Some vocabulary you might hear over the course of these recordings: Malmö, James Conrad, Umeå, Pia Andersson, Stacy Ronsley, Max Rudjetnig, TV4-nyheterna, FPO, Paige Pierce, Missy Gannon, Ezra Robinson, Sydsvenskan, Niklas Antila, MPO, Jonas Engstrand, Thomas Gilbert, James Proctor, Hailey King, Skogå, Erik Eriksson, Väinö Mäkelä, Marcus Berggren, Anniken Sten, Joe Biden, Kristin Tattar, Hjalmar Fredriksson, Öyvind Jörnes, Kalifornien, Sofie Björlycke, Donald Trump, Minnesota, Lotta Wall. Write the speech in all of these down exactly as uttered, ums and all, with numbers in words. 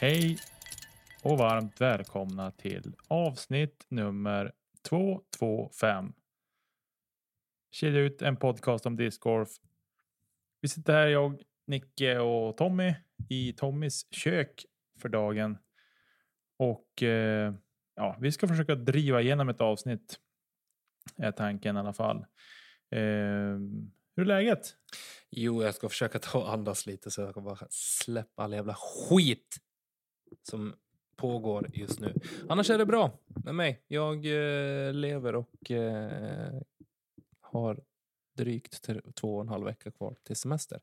Hej och varmt välkomna till avsnitt nummer tvåhundratjugofem. Kedja ut, en podcast om disc golf. Vi sitter här, jag, Nicke och Tommy i Tommys kök för dagen. Och eh, ja, vi ska försöka driva igenom ett avsnitt, är tanken i alla fall. Eh, hur är läget? Jo, jag ska försöka ta och andas lite så jag kan bara släppa all jävla skit som pågår just nu. Annars är det bra med mig. Jag eh, lever och eh, har drygt till två och en halv vecka kvar till semester.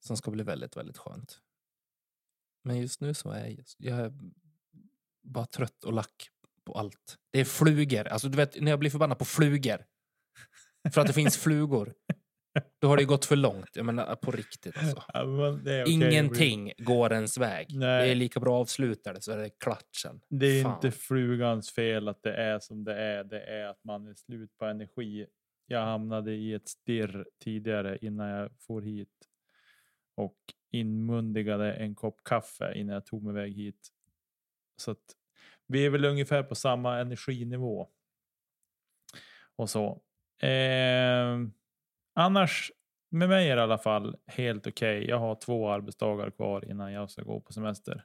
Som ska bli väldigt, väldigt skönt. Men just nu så är jag, just, jag är bara trött och lack på allt. Det är flugor. Alltså du vet, när jag blir förbannad på flugor. För att det finns flugor. Då har det gått för långt. Jag menar, på riktigt alltså. Ja, okay. Ingenting går ens väg. Nej. Det är lika bra avslutade så är det klatschen. Det är Fan. inte frugans fel att det är som det är. Det är att man är slut på energi. Jag hamnade i ett stirr tidigare innan jag for hit. Och inmundigade en kopp kaffe innan jag tog mig väg hit. Så att vi är väl ungefär på samma energinivå. Och så. Ehm... Annars, med mig är det i alla fall helt okej. Okay. Jag har två arbetsdagar kvar innan jag ska gå på semester.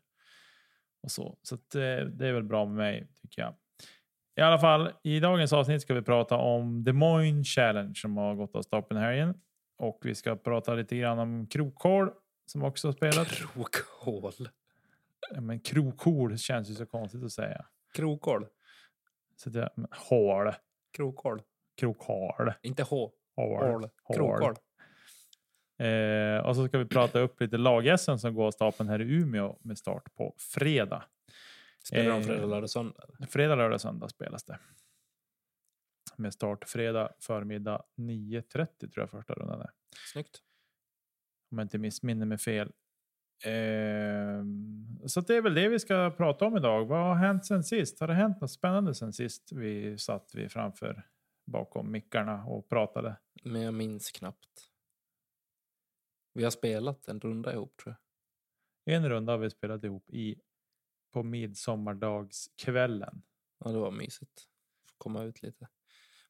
Och så så att, eh, det är väl bra med mig, tycker jag. I alla fall, i dagens avsnitt ska vi prata om Des Moines Challenge som har gått av stapeln här igen. Och vi ska prata lite grann om Krokhål som också har spelat. Krokhål? Ja, men Krokhål känns ju så konstigt att säga. Krokhål? Så det, men, hål. Krokhål. Krokhål. Inte H. Hård. Hård. Eh, och så ska vi prata upp lite laggässen som går stapeln här i Umeå med start på fredag. Spelar de eh, fredag, lördag, söndag? Fredag, lördag, söndag spelas det. Med start fredag förmiddag nio trettio tror jag första rundan är. Snyggt. Om jag inte missminner mig fel. Eh, så det är väl det vi ska prata om idag. Vad har hänt sen sist? Har det hänt något spännande sen sist vi satt vi framför bakom mickarna och pratade? Men jag minns knappt. Vi har spelat en runda ihop, tror jag. En runda har vi spelat ihop i på midsommardagskvällen. Ja, det var mysigt. Får komma ut lite.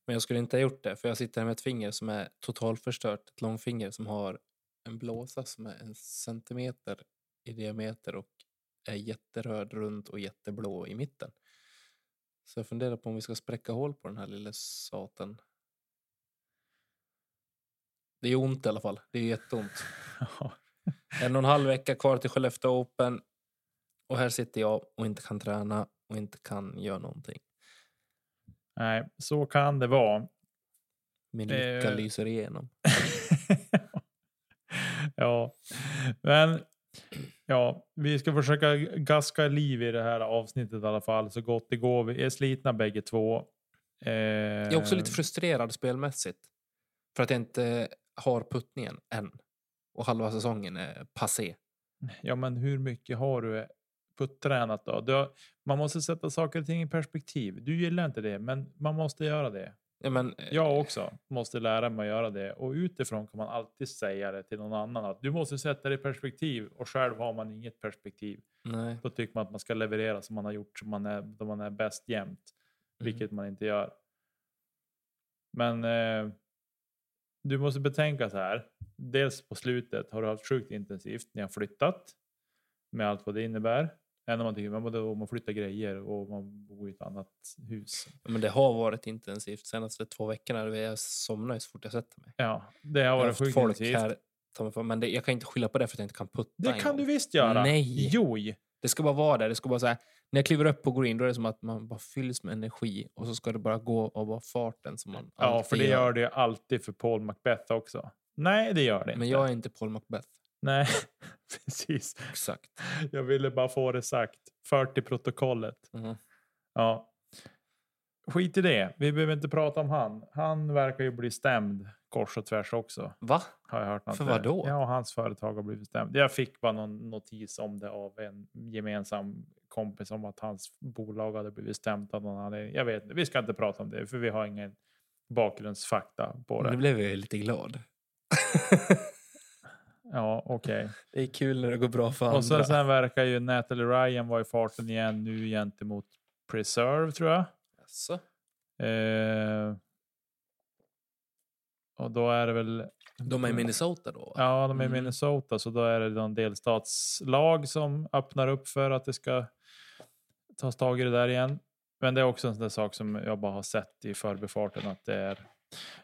Men jag skulle inte ha gjort det, för jag sitter här med ett finger som är totalt förstört. Ett långfinger som har en blåsa som är en centimeter i diameter och är jätteröd runt och jätteblå i mitten. Så jag funderar på om vi ska spräcka hål på den här lilla saten. Det är ont i alla fall. Det är jätteont. En och en halv vecka kvar till Skellefteå Open. Och här sitter jag och inte kan träna. Och inte kan göra någonting. Nej, så kan det vara. Min lycka eh... lyser igenom. Ja, men... Ja, vi ska försöka gaska liv i det här avsnittet i alla fall. Så gott det går. Vi är slitna bägge två. Eh... Jag är också lite frustrerad spelmässigt. För att jag inte har puttningen än. Och halva säsongen är passé. Ja, men hur mycket har du puttränat då? Du har... Man måste sätta saker och ting i perspektiv. Du gillar inte det, men man måste göra det. Ja, men... Jag också måste lära mig att göra det. Och utifrån kan man alltid säga det till någon annan. Att du måste sätta det i perspektiv. Och själv har man inget perspektiv. Nej. Då tycker man att man ska leverera som man har gjort. Som man är, då man är bäst jämt. Mm. Vilket man inte gör. Men eh, du måste betänka så här. Dels på slutet har du haft sjukt intensivt. Ni har flyttat. Med allt vad det innebär. än om man tycker man, då, man flyttar grejer och man bor i ett annat hus. Men det har varit intensivt senaste två veckorna. Där jag somnar så fort jag sätter mig. Ja, det har varit sjukt intensivt. Men det, jag kan inte skylla på det för att jag inte kan putta. Det kan gång. Du visst göra. Nej. Jo. Det ska bara vara där. Det ska bara så här, när jag kliver upp på green då är det som att man bara fylls med energi. Och så ska det bara gå och vara farten som man Ja, för det gör det alltid för Paul Macbeth också. Nej, det gör det inte. Men jag är inte Paul Macbeth. Nej, precis. Exakt. Jag ville bara få det sagt. fyrtio protokollet. Mm. Ja. Skit i det. Vi behöver inte prata om han. Han verkar ju bli stämd kors och tvärs också. Va? Har jag hört något? För vad då? Ja, hans företag har blivit stämd. Jag fick bara någon notis om det av en gemensam kompis om att hans bolag hade blivit stämt av någon annan. Jag vet inte. Vi ska inte prata om det för vi har ingen bakgrundsfakta på det. Nu blev jag lite glad. Ja, okej. Okay. Det är kul när det går bra för andra. Och så, sen verkar ju Natalie Ryan vara i farten igen nu gentemot Preserve, tror jag. Yes. Eh, och då är det väl... De är i Minnesota då? Ja, de är i mm. Minnesota. Så då är det en delstatslag som öppnar upp för att det ska tas tag i det där igen. Men det är också en sån där sak som jag bara har sett i förbifarten att det är,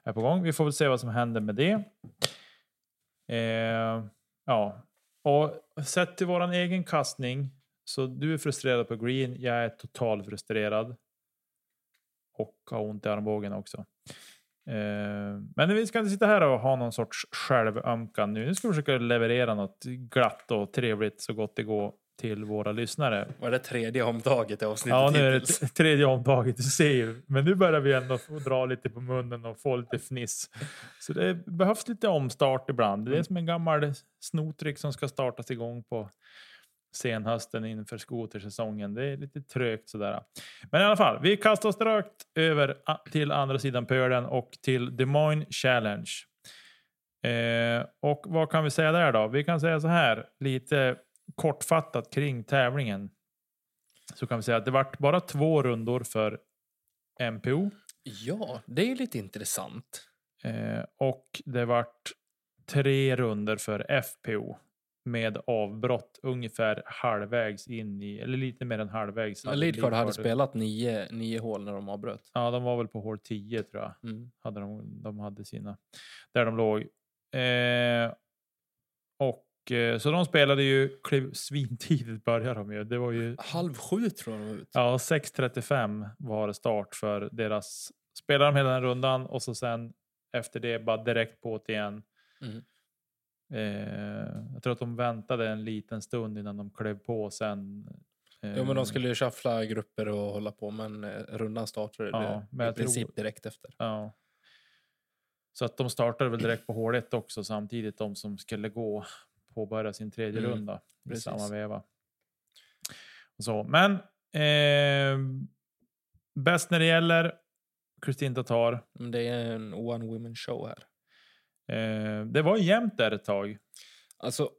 är på gång. Vi får väl se vad som händer med det. Eh, ja. Och sett till våran egen kastning, så du är frustrerad på green, jag är totalt frustrerad och har ont i armbågen också. Eh, men vi ska inte sitta här och ha någon sorts självömkan nu. Nu ska vi försöka leverera något glatt och trevligt så gott det går till våra lyssnare. Var det tredje omtaget i avsnittet? Ja, nu är det t- tredje omtaget, du ser ju. Men nu börjar vi ändå få dra lite på munnen och få lite fniss. Så det behövs lite omstart ibland. Det är som en gammal snotryck som ska startas igång på senhösten inför skotersäsongen. Det är lite trögt sådär. Men i alla fall, vi kastar oss rakt över till andra sidan pölen och till Des Moines Challenge. Eh, och vad kan vi säga där då? Vi kan säga så här, lite... kortfattat kring tävlingen så kan vi säga att det vart bara två rundor för M P O. Ja, det är ju lite intressant. Eh, och det vart tre runder för F P O med avbrott ungefär halvvägs in i, eller lite mer än halvvägs. Ja, Leadcard hade spelat nio, nio hål när de avbröt. Ja, de var väl på hål tio tror jag. Mm. Hade de, de hade sina, där de låg. Eh, och så de spelade ju svintidigt började de ju. Det var ju halv sju tror jag de var ut. Ja, sex trettiofem var start för deras. Spelade de hela den rundan och så sen efter det bara direkt på det igen. Mm. Eh, jag tror att de väntade en liten stund innan de klev på sen. Eh, ja, men de skulle ju shuffla grupper och hålla på, men rundan startade ja, det, i princip tror... direkt efter. Ja. Så att de startade väl direkt på hålet också samtidigt de som skulle gå påbörja sin tredje mm. runda i Precis. Samma veva. Och så. Men eh, bäst när det gäller Kristin Tattar. Det är en one woman show här. Eh, det var jämnt där ett tag. Alltså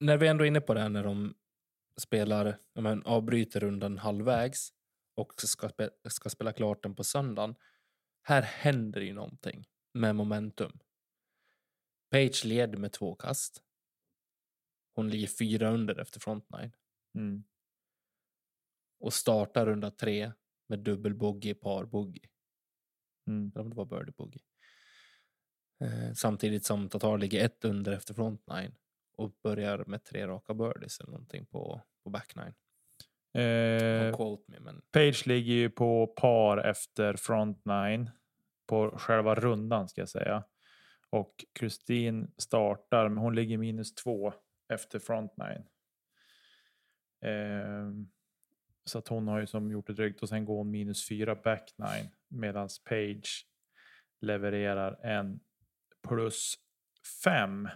när vi ändå är inne på det här, när de spelar, men avbryter rundan halvvägs och ska, spe, ska spela klart den på söndagen. Här händer ju någonting med momentum. Paige leder med två kast. Hon ligger fyra under efter frontline. Mm. Och startar runda tre med dubbel bogey, par bogey. Mm. Eller om det var birdie bogey. Eh, samtidigt som Tattar ligger ett under efter frontline. Och börjar med tre raka birdies eller någonting på, på backline. Eh, quote me, men... Paige ligger ju på par efter frontline. På själva rundan ska jag säga. Och Kristin startar, men hon ligger minus två efter frontline. Eh, så att hon har ju som gjort det drygt. Och sen går hon minus fyra backline. Medan Paige levererar en plus fem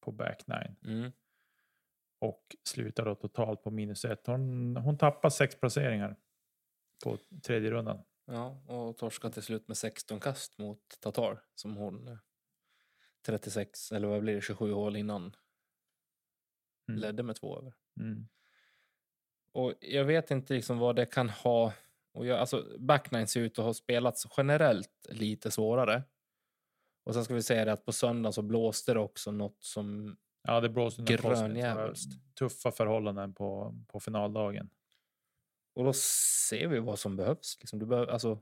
på backline. Mm. Och slutar då totalt på minus ett. Hon, hon tappar sex placeringar på tredje rundan. Ja, och torskar till slut med sexton kast mot Tattar som hon... trettiosex, eller vad blir det, tjugosju hål innan mm. ledde med två över. Mm. Och jag vet inte liksom vad det kan ha, och jag, alltså backline ser ut att ha spelats generellt lite svårare. Och sen ska vi säga det att på söndagen så blåste det också något som Ja, det blåser några tuffa förhållanden på, på finaldagen. Och då ser vi vad som behövs. Liksom, du behöver, alltså,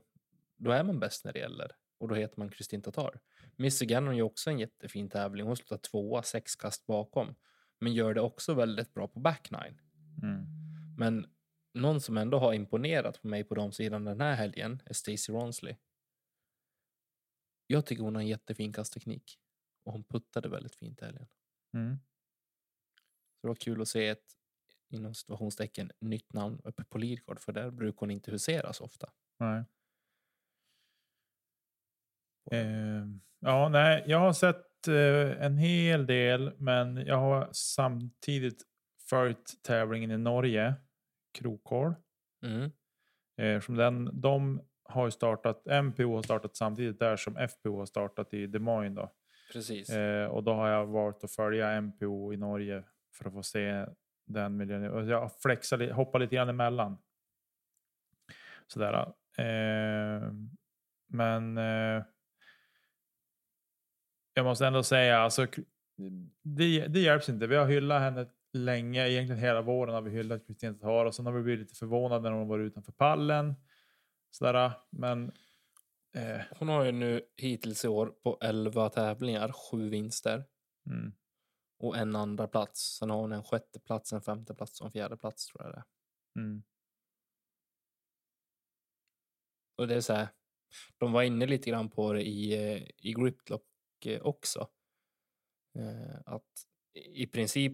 då är man bäst när det gäller. Och då heter man Kristin Tattar. Missy Gannon gör också en jättefin tävling. Hon slutar tvåa, sex kast bakom. Men gör det också väldigt bra på back nine. Mm. Men någon som ändå har imponerat på mig på de sidan den här helgen är Stacy Ronsley. Jag tycker hon har en jättefin kastteknik. Och hon puttade väldigt fint i helgen. Mm. Så det var kul att se ett inom situationstecken nytt namn uppe på leadcard, för där brukar hon inte husera så ofta. Nej. Eh, ja, nej, jag har sett eh, en hel del, men jag har samtidigt följt tävlingen i Norge, Krokhål. Mm. Eh, som den, de har startat, M P O har startat samtidigt där som F P O har startat i Des Moines då. Precis. Eh, och då har jag valt att följa M P O i Norge för att få se den miljön. Och jag flexar, hoppar lite grann emellan. Sådär. Eh, men eh, jag måste ändå säga, alltså, det, det hjälps inte. Vi har hyllat henne länge. Egentligen hela våren har vi hyllat Kristin Tattar. Och sen har vi blivit lite förvånade när hon var utanför pallen. Sådär. Men eh. hon har ju nu hittills i år på elva tävlingar, sju vinster. Mm. Och en andra plats. Sen har hon en sjätte plats, en femte plats och en fjärde plats, tror jag det. Mm. Och det är så här. De var inne lite grann på det i, i Griplock också. Att i princip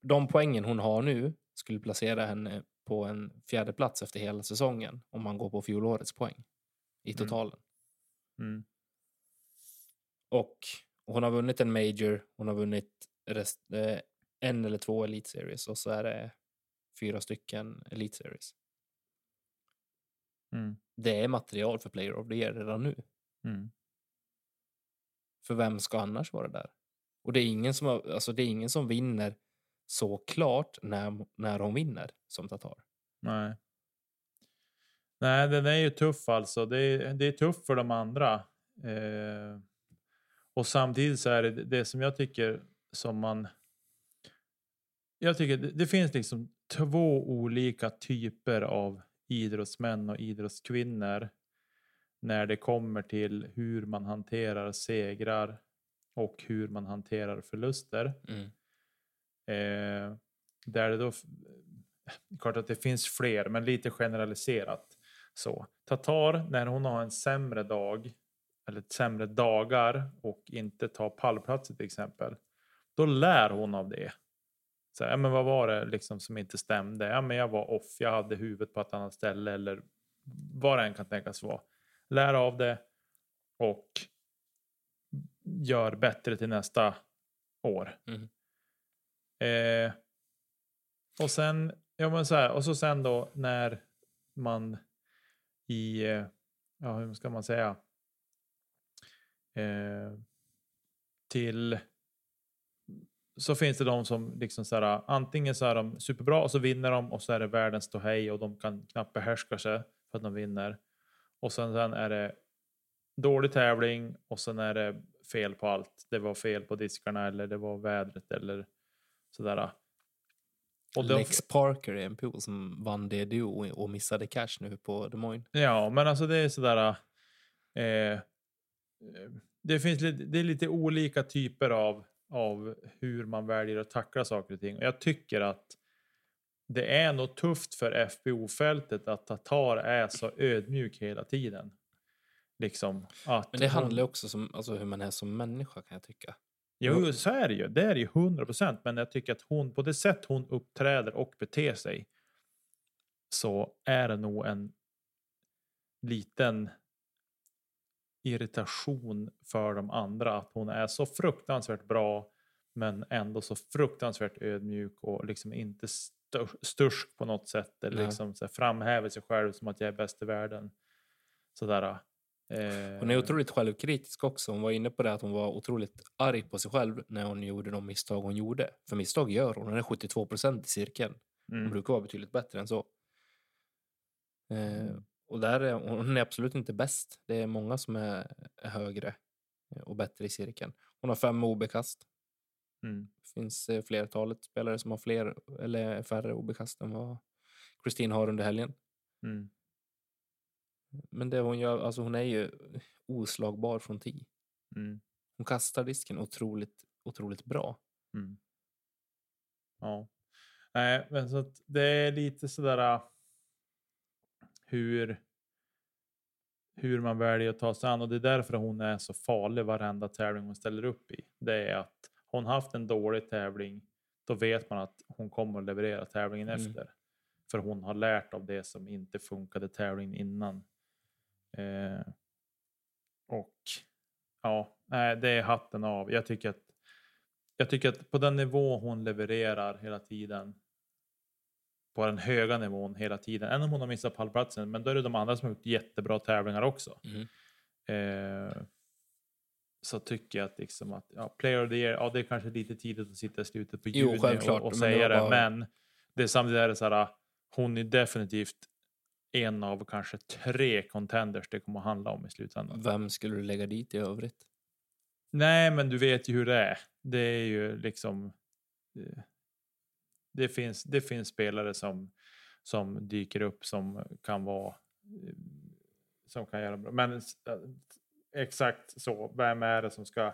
de poängen hon har nu skulle placera henne på en fjärde plats efter hela säsongen. Om man går på fjolårets poäng i totalen. Mm. Mm. Och hon har vunnit en major. Hon har vunnit rest, eh, en eller två Elite Series. Och så är det fyra stycken Elite Series. Mm. Det är material för Player of the Year redan nu. Mm. För vem ska annars vara där? Och det är ingen som, alltså det är ingen som vinner så klart när, när hon vinner som Tattar. Nej. Nej, den är ju tuff alltså. Det är, det är tufft för de andra. Eh... Och samtidigt så är det det som jag tycker som man... Jag tycker det, det finns liksom två olika typer av idrottsmän och idrottskvinnor när det kommer till hur man hanterar segrar och hur man hanterar förluster. Mm. Eh, där det då... Klart att det finns fler, men lite generaliserat så. Tattar, när hon har en sämre dag... eller sämre dagar och inte ta pallplatser till exempel, då lär hon av det. Så här, ja, men vad var det liksom som inte stämde? Ja, men jag var off, jag hade huvudet på ett annat ställe eller vad det än kan tänkas vara. Lär av det och gör bättre till nästa år. Mm. Eh, och sen, ja men så här, och så sen då när man i, ja hur ska man säga, Eh, till så finns det de som liksom så här, antingen så är de superbra och så vinner de och så är det världens ståhej och de kan knappt behärska sig för att de vinner, och sen, sen är det dålig tävling och sen är det fel på allt, det var fel på diskarna eller det var vädret eller sådär. Och Lex de... Parker är en pool som vann D D O och missade cash nu på Des Moines. Ja, men alltså det är sådär eh, det finns lite, det är lite olika typer av, av hur man väljer att tackla saker och ting. Och jag tycker att det är nog tufft för F B O-fältet att Tattar är så ödmjuk hela tiden. Liksom att men det handlar också om alltså hur man är som människa, kan jag tycka. Jo, så är det ju. Det är ju hundra procent. Men jag tycker att hon, på det sätt hon uppträder och beter sig, så är det nog en liten... irritation för de andra att hon är så fruktansvärt bra men ändå så fruktansvärt ödmjuk och liksom inte stursk på något sätt eller liksom så här framhäver sig själv som att jag är bäst i världen. Sådär. Eh. Hon är otroligt självkritisk också. Hon var inne på det att hon var otroligt arg på sig själv när hon gjorde de misstag hon gjorde. För misstag gör hon. Hon är sjuttiotvå procent i cirkeln. Mm. Hon brukar vara betydligt bättre än så. Eh. Och där är hon är absolut inte bäst. Det är många som är högre och bättre i cirkeln. Hon har fem O B-kast. Mm. Det finns flertalet spelare som har fler eller färre obekast än vad Kristin har under helgen. Mm. Men det hon gör, alltså hon är ju oslagbar från tio. Mm. Hon kastar disken otroligt, otroligt bra. Mm. Ja. Nej, men så att det är lite sådär hur hur man väljer att ta sig an, och det är därför hon är så farlig varenda tävling hon ställer upp i. Det är att hon haft en dålig tävling, då vet man att hon kommer att leverera tävlingen mm. efter. För hon har lärt av det som inte funkade tävlingen innan. Eh, och ja, det är hatten av. Jag tycker att jag tycker att på den nivå hon levererar hela tiden, på den höga nivån hela tiden, även om hon har missat pallplatsen, men då är det de andra som har gjort jättebra tävlingar också. Mm. Eh, så tycker jag att, liksom att ja, player of the year, ja, det är kanske lite tidigt att sitta i slutet på juni jo, och, och säga det, bara... men det är samtidigt är det så här, hon är definitivt en av kanske tre contenders det kommer att handla om i slutändan. Vem skulle du lägga dit i övrigt? Nej, men du vet ju hur det är. Det är ju liksom... Det, det, finns, det finns spelare som, som dyker upp som kan vara... Som kan göra bra. Men exakt så. Vem är det som ska,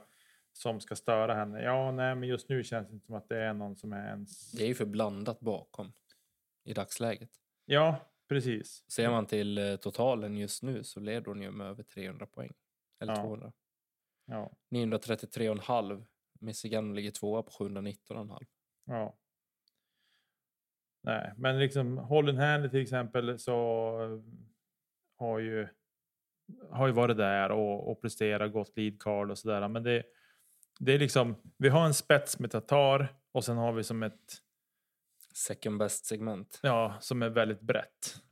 som ska störa henne? Ja, nej, men just nu känns det inte som att det är någon som är ens... Det är ju för blandat bakom i dagsläget. Ja, precis. Ser man till totalen just nu så leder hon ju med över trehundra poäng. Eller ja. tvåhundra. Ja. niohundratrettiotre komma fem. Missy Gannon ligger tvåa på sjuhundranitton komma fem. Ja. Nej, men liksom Holden Hanley till exempel så har ju har ju varit där och, och presterat gott lead card och sådär. Men det, det är liksom, vi har en spets med Tattar och sen har vi som ett second best segment. Ja, som är väldigt brett.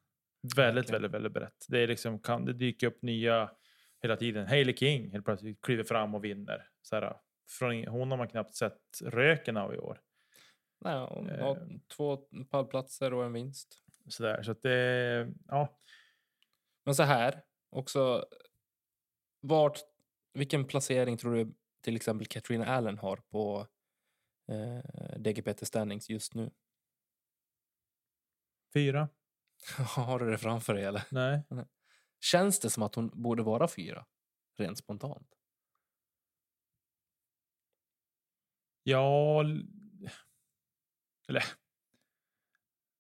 Väldigt, okay. väldigt, väldigt brett. Det är liksom, kan det dyka upp nya hela tiden. Hailey King helt plötsligt kliver fram och vinner. Så här, från, hon har man knappt sett röken av i år. Nej, hon eh, har två pallplatser och en vinst. Så där, så att det... Ja. Men så här, också... Vart, vilken placering tror du till exempel Katrina Allen har på eh, D G P T standings just nu? Fyra. Har du det framför dig eller? Nej. Nej. Känns det som att hon borde vara fyra? Rent spontant. Ja. Eller.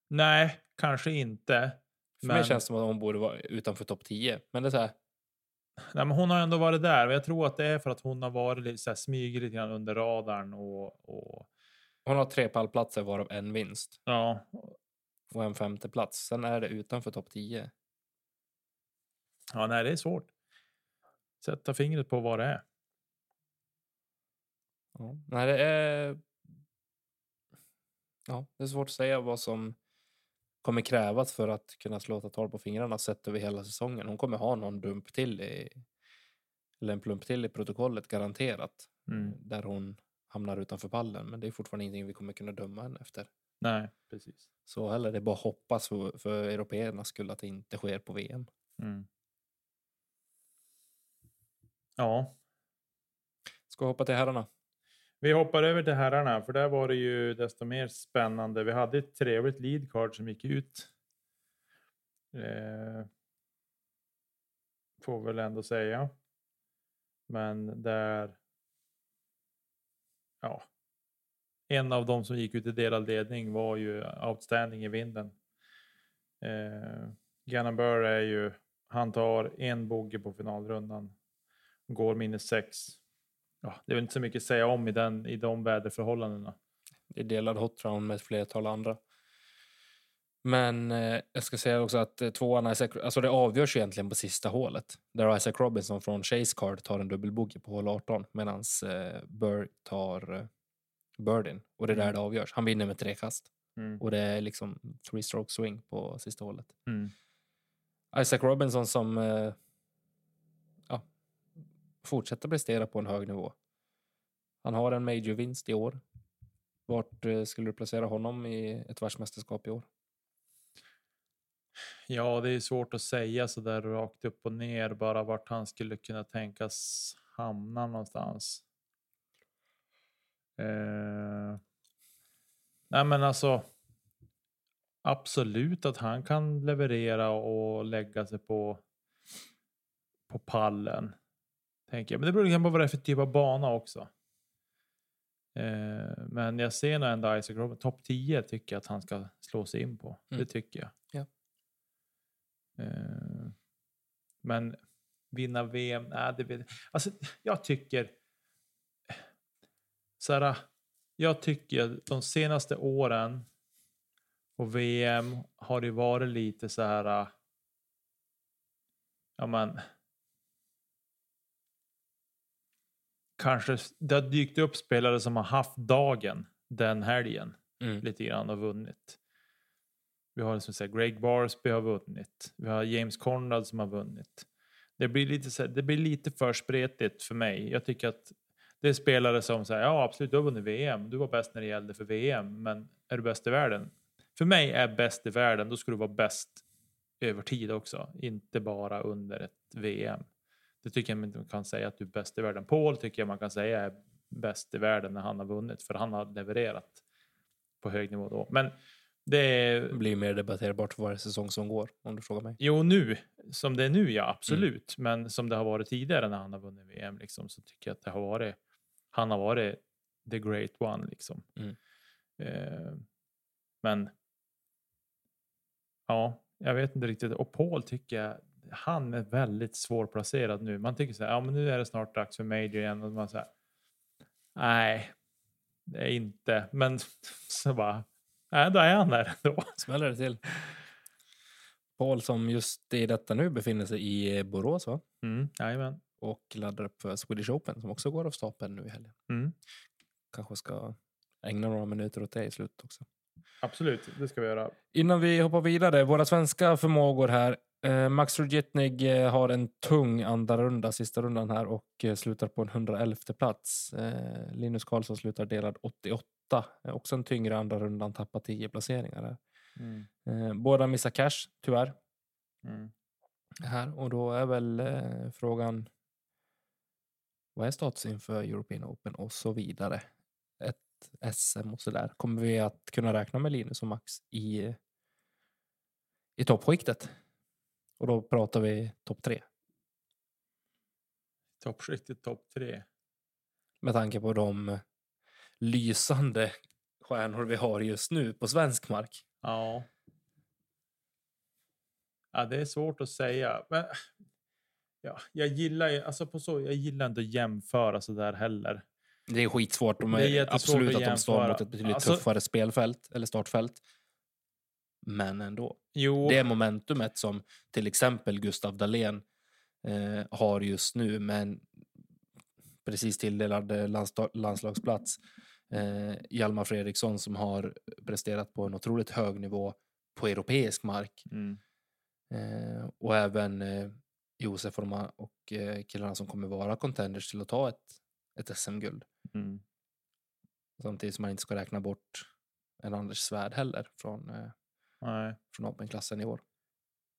Nej, kanske inte. För men... mig känns det som att hon borde vara utanför topp tio. Men det är så här. Nej, men hon har ändå varit där. Och jag tror att det är för att hon har varit så här, smyger lite grann under radarn. Och, och... Hon har tre pallplatser varav en vinst. Ja. Och en femte plats. Sen är det utanför topp tio. Ja, nej, det är svårt. Sätta fingret på vad det är. Ja, nej, det är... Ja, det är svårt att säga vad som kommer krävas för att kunna slå Tattar på fingrarna sett över hela säsongen. Hon kommer ha någon dump till i... Eller en plump till i protokollet, garanterat. Mm. Där hon hamnar utanför pallen. Men det är fortfarande ingenting vi kommer kunna döma henne efter. Nej, precis. Så heller det är bara att hoppas för, för européerna skulle att det inte sker på V M. Mm. Ja. Ska hoppa till herrarna. Vi hoppar över till herrarna, för där var det ju desto mer spännande. Vi hade ett trevligt lead card som gick ut. Eh, får väl ändå säga. Men där ja, en av dem som gick ut i delad ledning var ju outstanding i vinden. Eh, Gannon Buhr är ju, han tar en bogey på finalrundan. Går minus sex. Ja, det är inte så mycket att säga om i, den, i de väderförhållandena. Det är delad hot round med flertal andra. Men eh, jag ska säga också att eh, tvåan Isaac, alltså det avgörs egentligen på sista hålet. Där Isaac Robinson från Chase Card tar en dubbelbogey på hål arton. Medan eh, Bird tar eh, Birdin. Och det är där mm. det avgörs. Han vinner med tre kast. Mm. Och det är liksom three stroke swing på sista hålet. Mm. Isaac Robinson som... Eh, fortsätta prestera på en hög nivå. Han har en major-vinst i år. Vart skulle du placera honom i ett världsmästerskap i år? Ja, det är svårt att säga så där rakt upp och ner bara vart han skulle kunna tänkas hamna någonstans. Eh, nej men alltså absolut att han kan leverera och lägga sig på på pallen, tänker jag. Men det beror ju på vad det är för typ av bana också. Eh, men jag ser nog ändå Isaac Robinson topp tio tycker jag att han ska slå sig in på. Mm. Det tycker jag. Ja. Eh, men vinna V M, nej det vet jag. Alltså jag tycker Sara, jag tycker de senaste åren och V M har det varit lite så här, ja men kanske det har dykt upp spelare som har haft dagen den helgen mm. lite grann och vunnit. Vi har som säger Greg Barsby har vunnit. Vi har James Conrad som har vunnit. Det blir lite så här, det blir lite för spretigt för mig. Jag tycker att det är spelare som säger ja absolut du har vunnit V M, du var bäst när det gällde för V M, men är du bäst i världen? För mig är bäst i världen, då ska du vara bäst över tid också. Inte bara under ett V M. Det tycker jag man kan säga att du är bäst i världen. Paul tycker jag man kan säga är bäst i världen när han har vunnit. För han har levererat på hög nivå då. Men det, är... det blir mer debatterbart för varje säsong som går, om du frågar mig. Jo, nu. Som det är nu, ja absolut. Mm. Men som det har varit tidigare när han har vunnit V M liksom, så tycker jag att det har varit, han har varit the great one liksom. Mm. Eh, men ja, jag vet inte riktigt. Och Paul tycker jag, han är väldigt svårplacerad nu. Man tycker så här, ja men nu är det snart dags för major igen. Och man säger, nej, det är inte. Men så bara, nej då är han där ändå. Smäller det till. Paul som just i detta nu befinner sig i Borås va? Mm, jajamän. Och laddar upp för Swedish Open som också går av stapeln nu i helgen. Mm. Kanske ska ägna några minuter åt det i slutet också. Absolut, det ska vi göra. Innan vi hoppar vidare, våra svenska förmågor här. Eh, Max Rudjetnig eh, har en tung andra runda, sista rundan här och eh, slutar på en hundraelfte plats. Eh, Linus Karlsson slutar delad åttioåtta. Eh, också en tyngre andra rundan, tappar tio placeringar här. Mm. Eh, båda missar cash, tyvärr. Mm. Här, och då är väl eh, frågan vad är status inför European Open och så vidare. Ett S M och sådär. Kommer vi att kunna räkna med Linus och Max i i toppskiktet? Och då pratar vi topp tre. Toppskiktet, topp tre. Med tanke på de lysande stjärnor vi har just nu på svensk mark. Ja. Ja, det är svårt att säga. Men ja, jag gillar ju, alltså på så jag gillar inte att jämföra så där heller. Det är skitsvårt. De är, är absolut att de står mot ett betydligt alltså, tuffare spelfält eller startfält. Men ändå. Jo. Det momentumet som till exempel Gustav Dahlén eh, har just nu. Men precis tilldelad landsta- landslagsplats. Eh, Hjalmar Fredriksson som har presterat på en otroligt hög nivå på europeisk mark. Mm. Eh, och även eh, Josef och eh, killarna som kommer vara contenders till att ta ett ett S M-guld. Mm. Samtidigt som man inte ska räkna bort en Anders Svärd heller från, eh, från Open-klassen i år.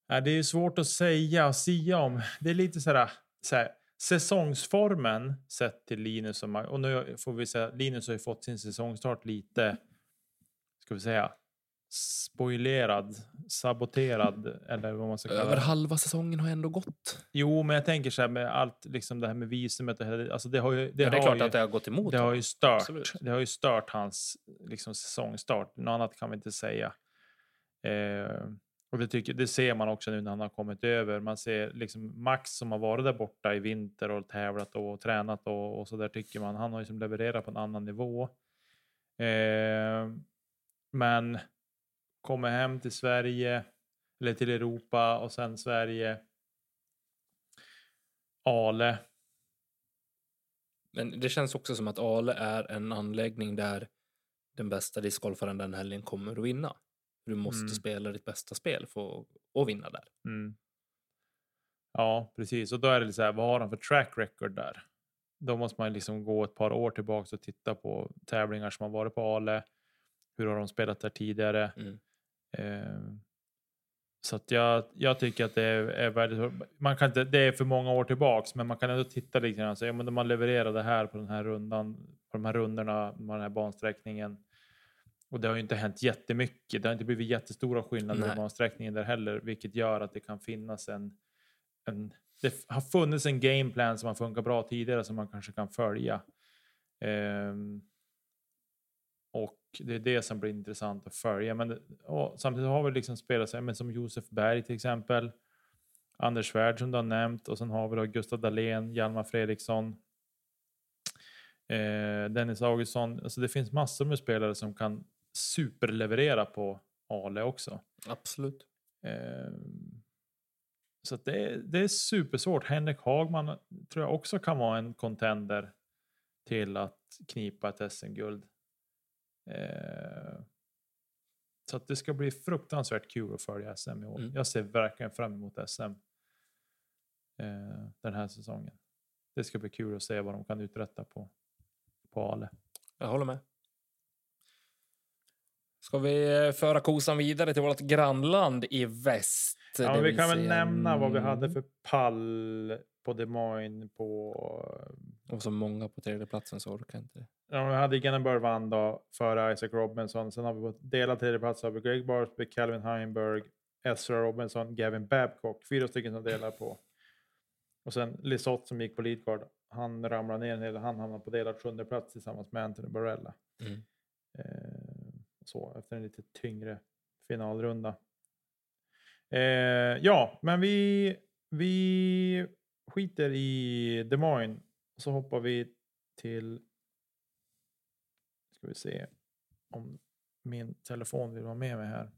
Ja, det är ju svårt att säga och sia om. Det är lite så här, så här säsongsformen sett till Linus och, och nu får vi säga Linus har ju fått sin säsongstart lite ska vi säga spoilerad, saboterad eller vad man ska kalla det. Över halva säsongen har ändå gått. Jo, men jag tänker så här med allt liksom det här med visumet alltså det har ju det, ja, det är har klart ju, att det har gått emot. Det har ju stört. Absolut. Det har ju stört hans liksom säsongstart. Något annat kan vi inte säga. Eh, och det tycker det ser man också nu när han har kommit över. Man ser liksom Max som har varit där borta i vinter och tävlat och tränat och, och så där tycker man han har ju som liksom levererat på en annan nivå. Eh, men kommer hem till Sverige eller till Europa och sen Sverige Ale. Men det känns också som att Ale är en anläggning där den bästa discgolfaren den helgen kommer att vinna. Du måste mm. spela ditt bästa spel för att vinna där. Mm. Ja, precis. Och då är det så här, vad har de för track record där? Då måste man liksom gå ett par år tillbaka och titta på tävlingar som har varit på Ale. Hur har de spelat där tidigare? Mm. Eh, så att jag, jag tycker att det är, är väldigt, man kan inte, det är för många år tillbaks. Men man kan ändå titta lite grann. Så, ja, men de har levererat det här på den här rundan. på de här rundorna med den här bansträckningen. Och det har ju inte hänt jättemycket. Det har inte blivit jättestora skillnader Nej. I bansträckningen där heller, vilket gör att det kan finnas en, en det har funnits en gameplan som har funkat bra tidigare som man kanske kan följa. Um, och det är det som blir intressant att följa. Men samtidigt har vi liksom spelat sig, men som Josef Berg till exempel, Anders Svärd som du har nämnt, och sen har vi då Gustav Dahlén, Hjalmar Fredriksson, eh, Dennis Augustsson. Alltså det finns massor med spelare som kan superleverera på Ale också. Absolut. Eh, så att det, är, det är supersvårt. Henrik Hagman tror jag också kan vara en contender till att knipa ett S M-guld. Eh, så att det ska bli fruktansvärt kul att följa S M i år. Mm. Jag ser verkligen fram emot S M eh, den här säsongen. Det ska bli kul att se vad de kan uträtta på, på Ale. Jag håller med. Ska vi föra kosan vidare till vårt grannland i väst? Ja, men vi kan väl en... nämna vad vi hade för pall på Des Moines på... Och så många på tredje platsen så orkar inte det. Ja, vi hade Gannon Buhr vann då före Isaac Robinson. Sen har vi på delad tredje plats av Greg Barsby, Calvin Heimburg, Ezra Robinson, Gavin Babcock. Fyra stycken som delar på. Och sen Lisott som gick på leadcard. Han ramlade ner en hel, han hamnade på delad sjunde plats tillsammans med Anthony Barella. Mm. Eh, så, efter en lite tyngre finalrunda. Eh, ja, men vi vi skiter i Des Moines. Så hoppar vi till, ska vi se om min telefon vill vara med mig här.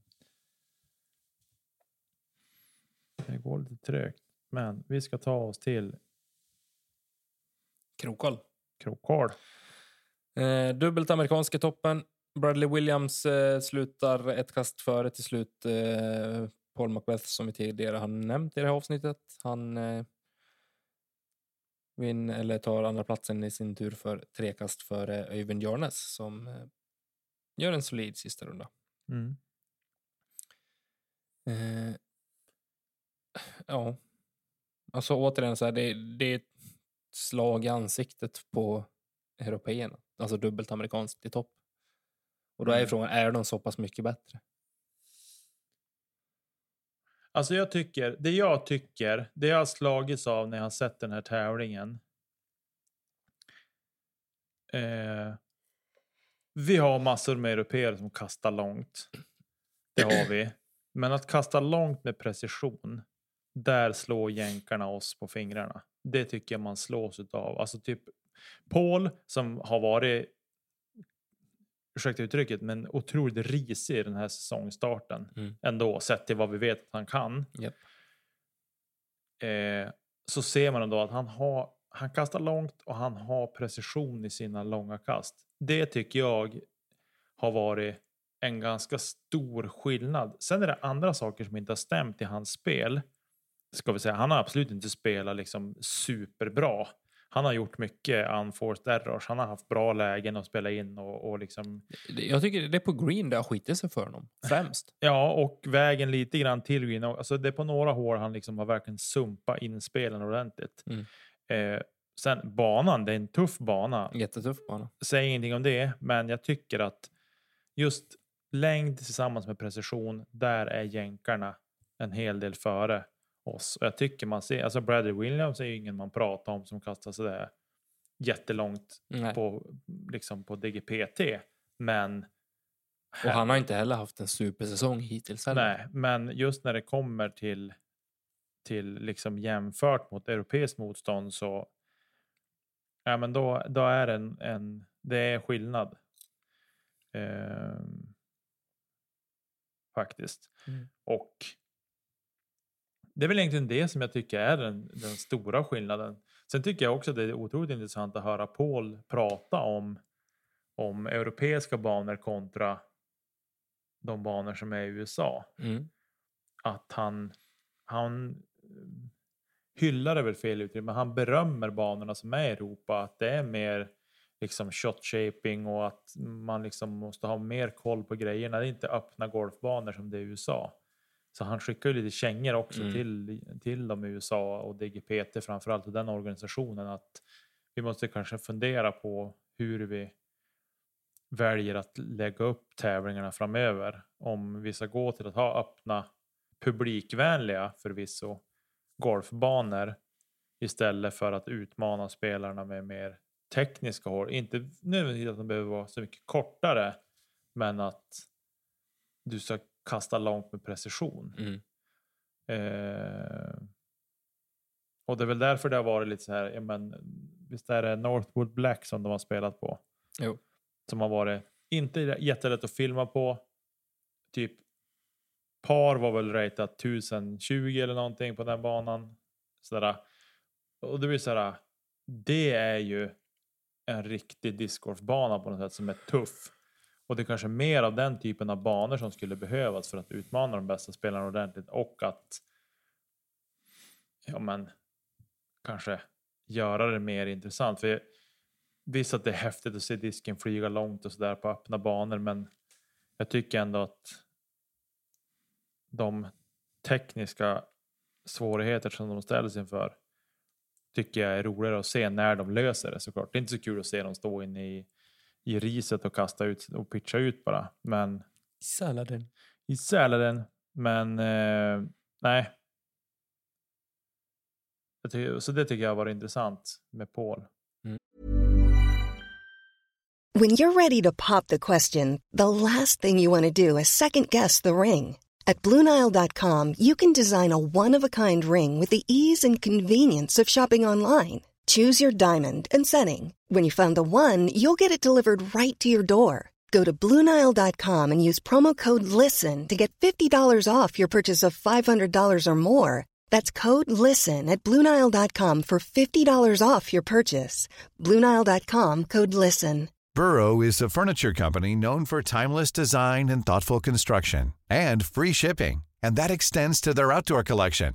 Det går lite trögt, men vi ska ta oss till Krokhål. Krokhål. Eh, dubbelt amerikanska toppen. Bradley Williams eh, slutar ett kast före till slut. Eh, Paul Macbeth som vi tidigare har nämnt i det här avsnittet. Han... Eh, vinner eller tar andra platsen i sin tur för tre kast före Öyvind Jörnes som gör en solid sista runda. Mm. Eh, ja. Alltså återigen så här, det, det är ett slag i ansiktet på européerna. Alltså dubbelt amerikanskt i topp. Och då är frågan, är de så pass mycket bättre? Alltså jag tycker, det jag tycker, det jag har slagits av när jag har sett den här tävlingen. Eh, vi har massor med européer som kastar långt. Det har vi. Men att kasta långt med precision, där slår jänkarna oss på fingrarna. Det tycker jag man slås utav. Alltså typ Paul som har varit, ursäkta uttrycket, men otroligt risig i den här säsongstarten. Mm. Ändå, sett till vad vi vet att han kan. Yep. Eh, så ser man ändå att han, har, han kastar långt och han har precision i sina långa kast. Det tycker jag har varit en ganska stor skillnad. Sen är det andra saker som inte har stämt i hans spel. Ska vi säga, han har absolut inte spelat liksom superbra. Han har gjort mycket unforced errors. Han har haft bra lägen att spela in. Och, och liksom... Jag tycker det är på green där jag skiter sig för honom. Främst. Ja, och vägen lite grann till green. Alltså det är på några hål han liksom har verkligen sumpat in spelen ordentligt. Mm. Eh, sen banan, det är en tuff bana. Jättetuff bana. Säg ingenting om det. Men jag tycker att just längd tillsammans med precision. Där är jänkarna en hel del före oss. Och jag tycker man ser, alltså Bradley Williams är ju ingen man pratar om som kastar sådär jättelångt på, liksom på D G P T. Men och han har inte heller haft en supersäsong hittills. Heller. Nej, men just när det kommer till till liksom jämfört mot europeiskt motstånd så ja, men då, då är det en, en det är skillnad. Ehm, faktiskt. Mm. Och det är väl egentligen det som jag tycker är den, den stora skillnaden. Sen tycker jag också att det är otroligt intressant att höra Paul prata om, om europeiska banor kontra de banor som är i U S A. Mm. Att han, han hyllar det väl fel uttryck, men han berömmer banorna som är i Europa. Att det är mer liksom shot shaping och att man liksom måste ha mer koll på grejerna. Det är inte öppna golfbanor som det är i U S A. Så han skickar ju lite kängor också mm. till, till de U S A och D G P T framförallt och den organisationen att vi måste kanske fundera på hur vi väljer att lägga upp tävlingarna framöver. Om vi ska gå till att ha öppna, publikvänliga förvisso golfbanor istället för att utmana spelarna med mer tekniska hål. Inte nödvändigtvis att de behöver vara så mycket kortare, men att du ska kasta långt med precision. Mm. Eh, och det är väl därför det har varit lite så här, ja, men visst är det Northwood Black som de har spelat på? Jo. Som har varit inte jättelätt att filma på. Typ par var väl ratat tusen tjugo eller någonting på den banan. Sådär. Och det blir sådär, det är ju en riktig discgolfbana på något sätt som är tuff. Och det är kanske mer av den typen av banor som skulle behövas för att utmana de bästa spelarna ordentligt. Och att ja men kanske göra det mer intressant. För visst att det är häftigt att se disken flyga långt och sådär på öppna banor. Men jag tycker ändå att de tekniska svårigheter som de ställs inför tycker jag är roligare att se när de löser det såklart. Det är inte så kul att se dem stå inne i, i riset och kasta ut och pitcha ut bara. Men, I salladen. I salladen. Men eh, nej. Jag tycker, så det tycker jag var intressant med Paul. Mm. When you're ready to pop the question, the last thing you want to do is second guess the ring. At Blue Nile dot com, you can design a one-of-a-kind ring with the ease and convenience of shopping online. Choose your diamond and setting. When you find the one, you'll get it delivered right to your door. Go to Blue Nile dot com and use promo code LISTEN to get fifty dollars off your purchase of five hundred dollars or more. That's code LISTEN at Blue Nile dot com for fifty dollars off your purchase. Blue Nile dot com, code LISTEN. Burrow is a furniture company known for timeless design and thoughtful construction, and free shipping, and that extends to their outdoor collection.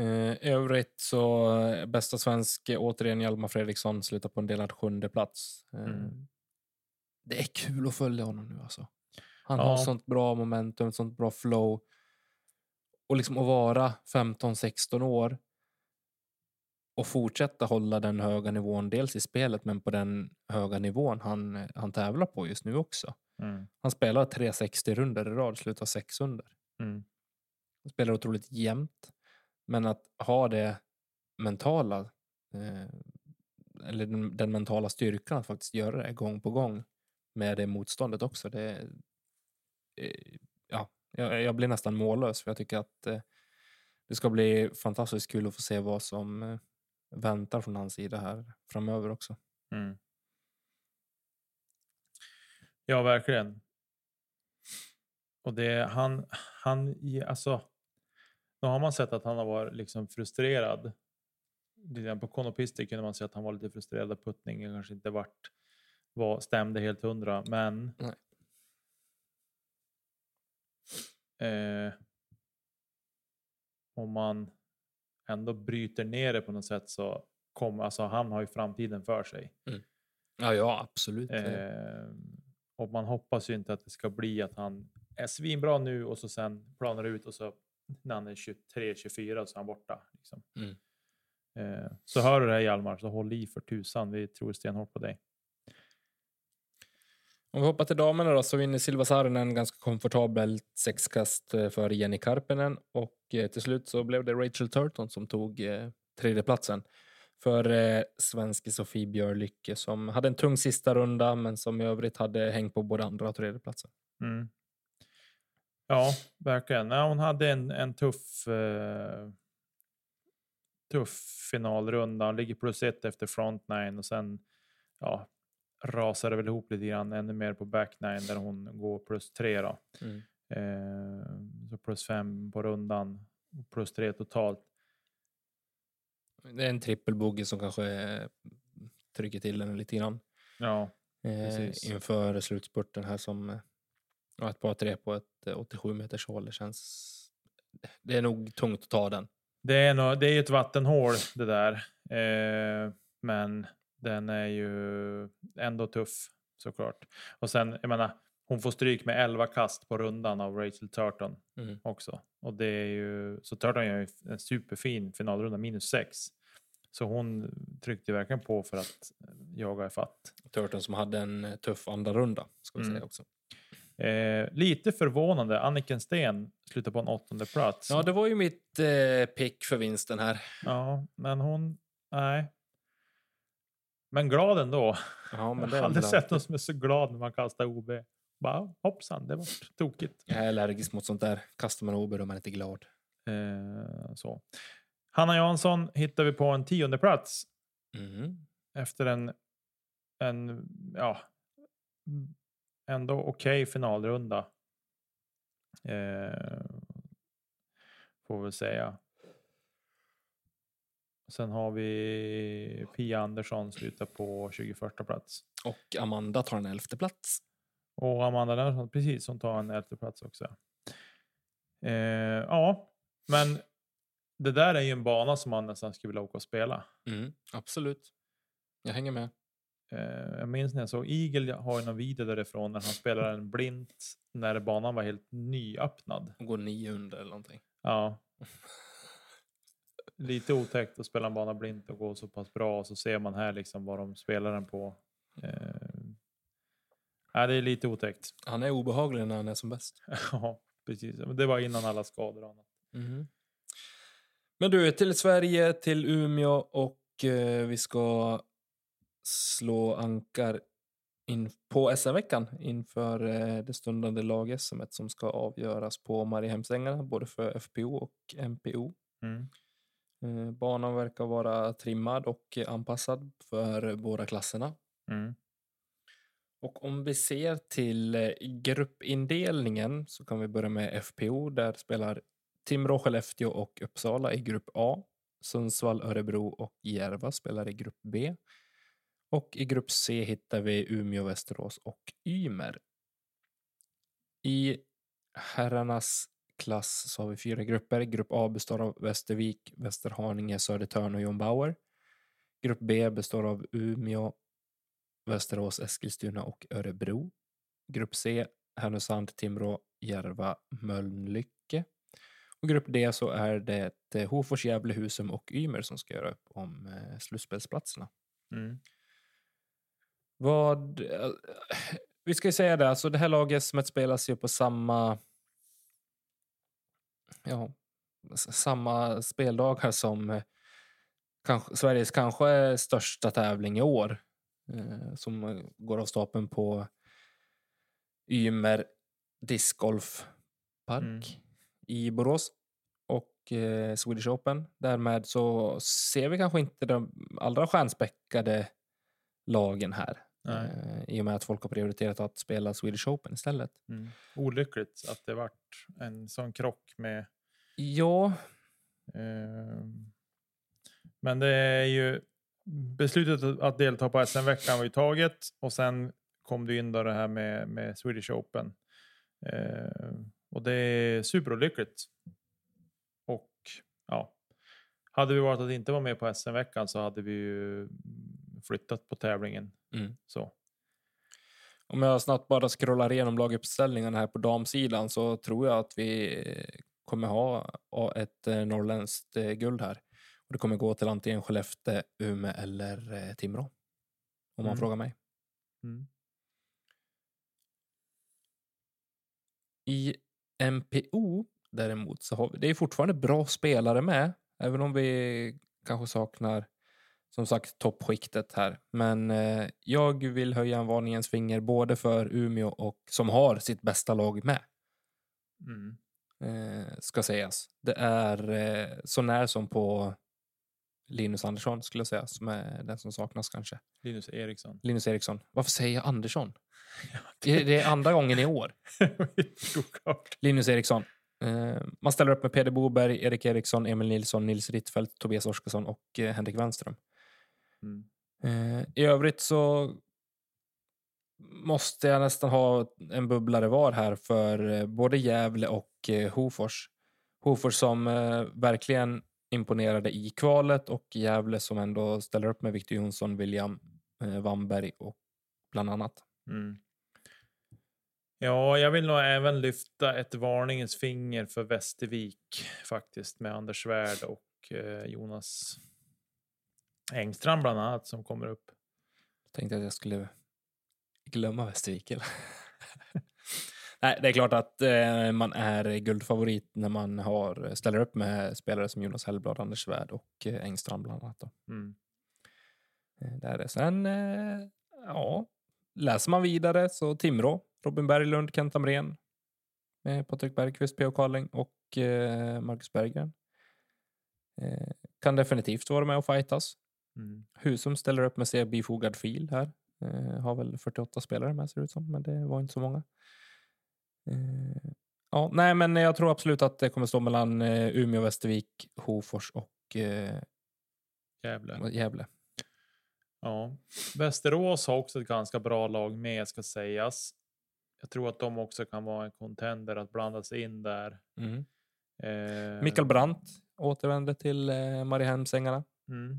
Uh, övrigt så uh, bästa svensk återigen Hjalmar Fredriksson slutar på en delad sjunde plats. Uh, mm. Det är kul att följa honom nu alltså. Han ja. har sånt bra momentum, sånt bra flow. Och liksom att vara femton sexton år och fortsätta hålla den höga nivån dels i spelet men på den höga nivån han, han tävlar på just nu också. Mm. Han spelar tre sextio runder i rad, slutar sex under. Mm. Han spelar otroligt jämnt. Men att ha det mentala, eh, eller den, den mentala styrkan att faktiskt göra det gång på gång med det motståndet också. Det, eh, ja, jag, jag blir nästan mållös för jag tycker att eh, det ska bli fantastiskt kul att få se vad som eh, väntar från hans sida här framöver också. Mm. Ja, verkligen. Och det han, han alltså... Nu har man sett att han har varit liksom frustrerad. På konopister kunde man se att han var lite frustrerad av puttningen. Kanske inte vart, var, stämde helt hundra. Men eh, om man ändå bryter ner det på något sätt så kommer... Alltså han har ju framtiden för sig. Mm. Ja, ja, absolut. Eh, och man hoppas ju inte att det ska bli att han är svinbra nu och så sen planar ut och så... När han är tjugotre tjugofyra så är han borta. Liksom. Mm. Eh, så hör du det här Hjalmar. Så håll i för tusan. Vi tror stenhårt på dig. Om vi hoppar till damerna då. Så vinner Silva Saarinen ganska komfortabelt. Sex kast för Jenny Karpinen. Och eh, till slut så blev det Rachel Turton som tog eh, tredje platsen. För eh, svenske Sofie Björlycke. Som hade en tung sista runda. Men som i övrigt hade hängt på både andra och tredje platsen. Mm. Ja, verkligen. Ja, hon hade en, en tuff eh, tuff finalrunda. Hon ligger plus ett efter front nine och sen ja, rasar det väl ihop lite grann ännu mer på back nine där hon går plus tre då. Mm. Eh, så plus fem på rundan och plus tre totalt. Det är en trippelbogey som kanske eh, trycker till den lite grann. Ja, precis. Eh, inför slutspurten här som Och ett par tre på ett åttiosju meters hål, det känns... Det är nog tungt att ta den. Det är nog, det är ett vattenhål det där. Eh, men den är ju ändå tuff såklart. Och sen, jag menar, hon får stryk med elva kast på rundan av Rachel Turton mm. också. Och det är ju, så Turton gör ju en superfin finalrunda, minus sex. Så hon tryckte verkligen på för att jaga i fatt. Turton som hade en tuff andra runda, ska vi mm. säga också. Eh, lite förvånande, Anniken Sten slutar på en åttonde plats. Ja, det var ju mitt eh, pick för vinsten här. Ja, men hon, nej. Men glad ändå. Ja, men det jag hade glad. Sett någon som är så glad när man kastar O B. Bara, hoppsan, det var tokigt. Jag är allergisk mot sånt där. Kastar man O B då man är inte glad. Eh, så. Hanna Jansson hittar vi på en tionde plats. Mm. Efter en, en ja, ändå okej okay finalrunda. Eh, får vi säga. Sen har vi Pia Andersson slutar på tjugoförsta plats. Och Amanda tar en elfte plats. Och Amanda Andersson, precis, som tar en elfte plats också. Eh, ja, men det där är ju en bana som man nästan skulle vilja åka och spela. Mm, absolut. Jag hänger med. Eh, jag minns när jag såg Eagle har ju någon video därifrån när han spelar en blint när banan var helt nyöppnad. Och går nio under eller någonting. Ja. Lite otäckt att spela en bana blint och gå så pass bra. Och så ser man här liksom vad de spelar den på. Eh, nej, det är lite otäckt. Han är obehaglig när han är som bäst. Ja, precis. Men det var innan alla skador och annat. Mm. Men du, till Sverige, till Umeå och eh, vi ska slå ankar in på S M-veckan inför eh, det stundande lag-S M som ska avgöras på Mariehemsängarna, både för F P O och M P O. Mm. Eh, banan verkar vara trimmad och anpassad för båda klasserna. Mm. Och om vi ser till gruppindelningen så kan vi börja med F P O, där spelar Timrå, Skellefteå och Uppsala i grupp A. Sundsvall, Örebro och Järva spelar i grupp B. Och i grupp C hittar vi Umeå, Västerås och Ymer. I herrarnas klass så har vi fyra grupper. Grupp A består av Västervik, Västerhaninge, Södertörn och John Bauer. Grupp B består av Umeå, Västerås, Eskilstuna och Örebro. Grupp C, Härnösand, Timrå, Järva, Mölnlycke. Och grupp D så är det Hofors, Gävle, Husum och Ymer som ska göra upp om slutspelsplatserna. Mm. Vad... Vi ska ju säga det, alltså det här laget som spelas ju på samma... Ja, samma speldagar som kanske, Sveriges kanske största tävling i år. Som går av stapeln på Ymer Disc Golf Park. Mm. I Borås och eh, Swedish Open. Därmed så ser vi kanske inte de allra stjärnspäckade lagen här. Eh, I och med att folk har prioriterat att spela Swedish Open istället. Mm. Olyckligt att det varit en sån krock med... Ja. Eh, men det är ju... Beslutet att delta på S M-veckan var ju taget. Och sen kom du in då det här med, med Swedish Open. Eh, Och det är superolyckligt. Och ja. Hade vi varit att inte vara med på S M-veckan så hade vi ju flyttat på tävlingen. Mm. Så. Om jag snabbt bara scrollar igenom laguppställningarna här på damsidan så tror jag att vi kommer ha ett norrländskt guld här. Och det kommer gå till antingen Skellefteå, Umeå eller Timrå. Om man mm. frågar mig. Mm. I M P O däremot så har vi, det är fortfarande bra spelare med, även om vi kanske saknar som sagt toppskiktet här, men eh, jag vill höja en varningens finger både för Umeå och som har sitt bästa lag med mm. eh, ska sägas, det är eh, så när som på Linus Andersson skulle jag säga, som är den som saknas kanske. Linus Eriksson. Linus Eriksson. Varför säger jag Andersson? Det, det är andra gången i år. Linus Eriksson. Man ställer upp med Peder Boberg, Erik Eriksson, Emil Nilsson, Nils Rittfeldt, Tobias Oskarsson och Henrik Wenström. Mm. I övrigt så måste jag nästan ha en bubblare var här för både Gävle och Hofors. Hofors som verkligen imponerade i kvalet och Gävle som ändå ställer upp med Victor Jonsson, William Wamberg och bland annat. Mm. Ja, jag vill nog även lyfta ett varningens finger för Västervik faktiskt med Anders Svärd och Jonas Engstrand bland annat som kommer upp. Jag tänkte att jag skulle glömma Västervik eller? Nej, det är klart att eh, man är guldfavorit när man har, ställer upp med spelare som Jonas Hellblad, Anders Svärd och eh, Engstrand bland annat. Då. Mm. Eh, där är det. Sen eh, ja, läser man vidare så Timrå, Robin Berglund, Kent Amrén, eh, Patrik Bergqvist, P O Karling och eh, Marcus Berggren. Eh, kan definitivt vara med och fightas. Mm. Husum ställer upp med sig bifogad fil här. Eh, har väl fyrtioåtta spelare med ser det ut som, men det var inte så många. Uh, ja, nej men jag tror absolut att det kommer stå mellan uh, Umeå, Västervik, Hofors och uh, Gävle. Gävle. Ja, Västerås har också ett ganska bra lag med ska sägas. Jag tror att de också kan vara en contender att blandas in där. Mm. Uh, Mikael Brandt återvänder till uh, Mariehemsängarna. Mm.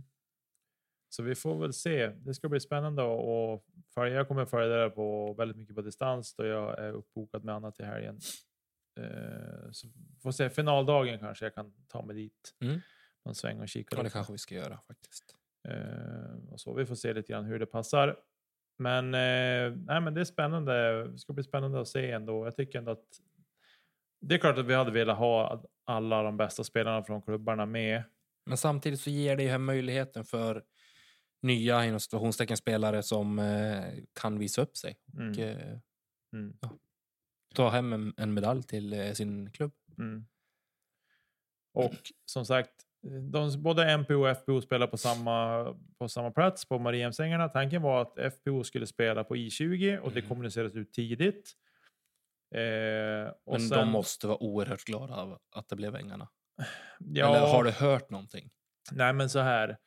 Så vi får väl se. Det ska bli spännande och följa. Jag kommer följa det där på väldigt mycket på distans då jag är uppbokad med annat i helgen. Uh, så får se finaldagen kanske jag kan ta mig dit. Mm. Man svänger och kikar. Ja, det kanske vi ska göra faktiskt. Uh, och så vi får se lite grann hur det passar. Men, uh, nej, men det är spännande. Det ska bli spännande att se ändå. Jag tycker ändå att det är klart att vi hade velat ha alla de bästa spelarna från klubbarna med. Men samtidigt så ger det ju här möjligheten för nya inom situationstecken spelare som eh, kan visa upp sig och mm. Eh, mm. Ja, ta hem en, en medalj till eh, sin klubb. Mm. Och som sagt, de, både M P O och F P O spelar på samma, på samma plats på Mariehemsängarna. Tanken var att F P O skulle spela på I tjugo och mm. det kommuniceras ut tidigt. Eh, och Men sen, de måste vara oerhört glada av att det blev Ängarna. Ja, eller har du hört någonting? Nej men så här...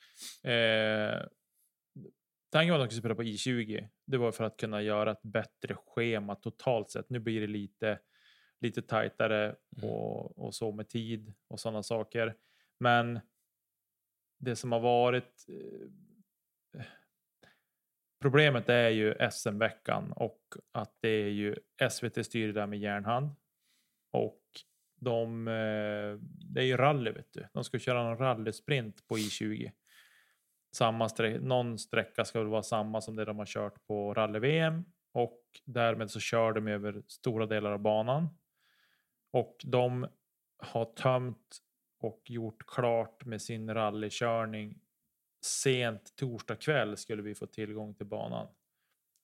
Eh, Tanken var att de skulle spela på I tjugo. Det var för att kunna göra ett bättre schema totalt sett. Nu blir det lite, lite tajtare och, och så med tid och sådana saker. Men det som har varit... Eh, problemet är ju S M-veckan och att det är ju S V T styr där med järnhand. Och de, eh, det är ju rally vet du. De ska köra en rallysprint på I tjugo. Samma sträck, någon sträcka ska väl vara samma som det de har kört på rally-V M. Och därmed så kör de över stora delar av banan. Och de har tömt och gjort klart med sin rallykörning. Sent torsdag kväll skulle vi få tillgång till banan.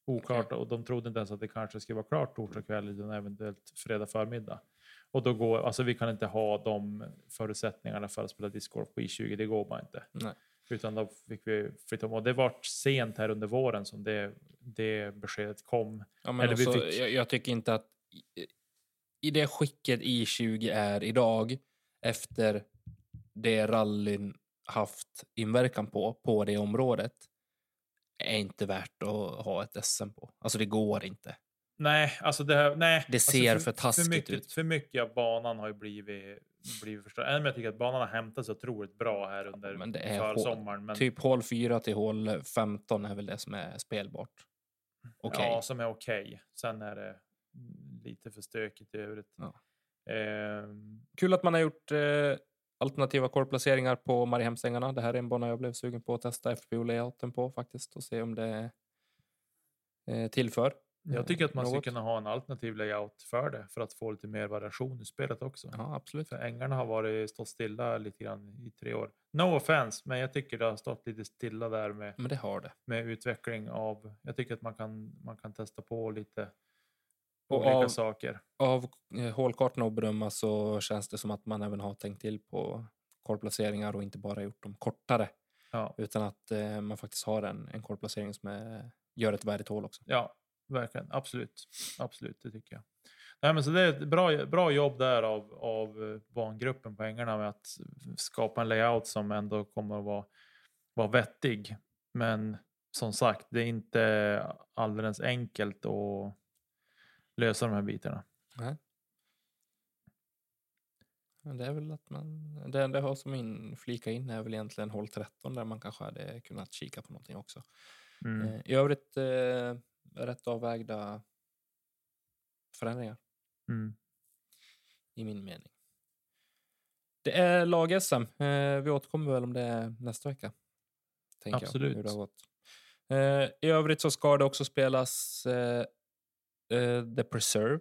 Oklart, och de trodde inte ens att det kanske skulle vara klart torsdag kväll utan eventuellt fredag förmiddag. Och då går, alltså vi kan inte ha de förutsättningarna för att spela discgolf på I tjugo, det går bara inte. Nej. Utan då fick vi flytta om. Och det var sent här under våren som det, det beskedet kom. Ja, men eller också, vi fick... jag, jag tycker inte att i, i det skicket I tjugo är idag efter det rallyn haft inverkan på, på det området är inte värt att ha ett S M på. Alltså det går inte. Nej, alltså det här... Nej, det ser alltså för, för taskigt för mycket, ut. För mycket av banan har ju blivit... blivit förstås. Även om jag tycker att banan har hämtat sig otroligt bra här under ja, men det är för hål, sommaren. Men... Typ hål fyra till hål femton är väl det som är spelbart. Okay. Ja, som är okej. Okay. Sen är det lite för stökigt i övrigt. Ja. Eh... Kul att man har gjort eh, alternativa korplaceringar på Mariehemsängarna. Det här är en bana jag blev sugen på att testa F P O-layouten på faktiskt. Och se om det eh, tillför. Jag tycker att man något. Ska kunna ha en alternativ layout för det. För att få lite mer variation i spelet också. Ja, absolut. För Ängarna har varit stått stilla lite grann i tre år. No offense, men jag tycker det har stått lite stilla där med, men det har det. Med utveckling av... Jag tycker att man kan, man kan testa på lite och olika av, saker. Av hålkartorna att bedöma så känns det som att man även har tänkt till på korplaceringar och inte bara gjort dem kortare. Ja. Utan att eh, man faktiskt har en, en korplacering som är, gör ett värdigt hål också. Ja. Verkligen, absolut. Absolut, det tycker jag. Nej, men så det är ett bra, bra jobb där av, av bangruppen på Ängarna med att skapa en layout som ändå kommer att vara, vara vettig. Men som sagt, det är inte alldeles enkelt att lösa de här bitarna. Nej. Men det är väl att man, det enda jag har som in, flika in är väl egentligen håll tretton där man kanske hade kunnat kika på någonting också. Mm. Eh, I övrigt eh, rätt avvägda förändringar. Mm. I min mening. Det är lag-S M. Eh, vi återkommer väl om det nästa vecka. Tänker absolut. Jag, hur det har gått. Eh, I övrigt så ska det också spelas eh, eh, The Preserve.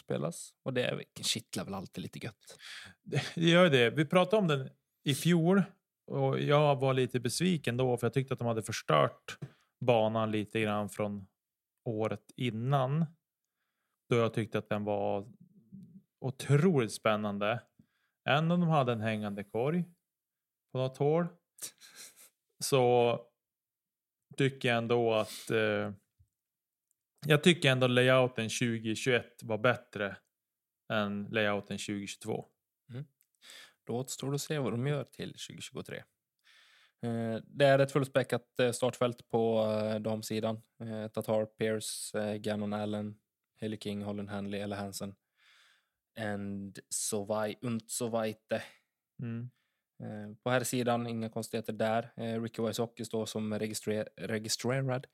Spelas. Och det kittlar väl alltid lite gött. Det gör det. Vi pratade om den i fjol. Och jag var lite besviken då. För jag tyckte att de hade förstört banan lite grann från året innan. Då jag tyckte att den var otroligt spännande. Även om de hade en hängande korg på något hål. Så tycker jag ändå att... Eh, Jag tycker ändå layouten tjugo tjugoett var bättre än layouten tjugo tjugotvå. Mm. Då återstår det att se vad de gör till tjugo tjugotre. Det är ett fullspäckat startfält på damsidan. Tattar, Pierce, Gannon Allen, Haley King, Holland Handley eller Hansen. And so weit, und so weit. Mm. På här sidan, inga konstigheter där. Ricky Wysocki står som registrer- registrerad.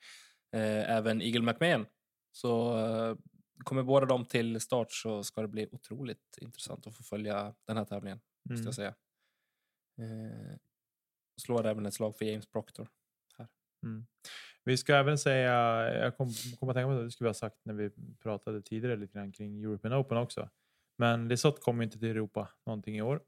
Även Eagle McMahon. Så uh, kommer båda dem till start så ska det bli otroligt intressant att få följa den här tävlingen. Mm. Måste jag säga. Uh, slår även ett slag för James Proctor. Här. Mm. Vi ska även säga, jag kommer kom att tänka på det, det skulle vi ha sagt när vi pratade tidigare lite grann kring European Open också. Men Lisotte kommer inte till Europa någonting i år.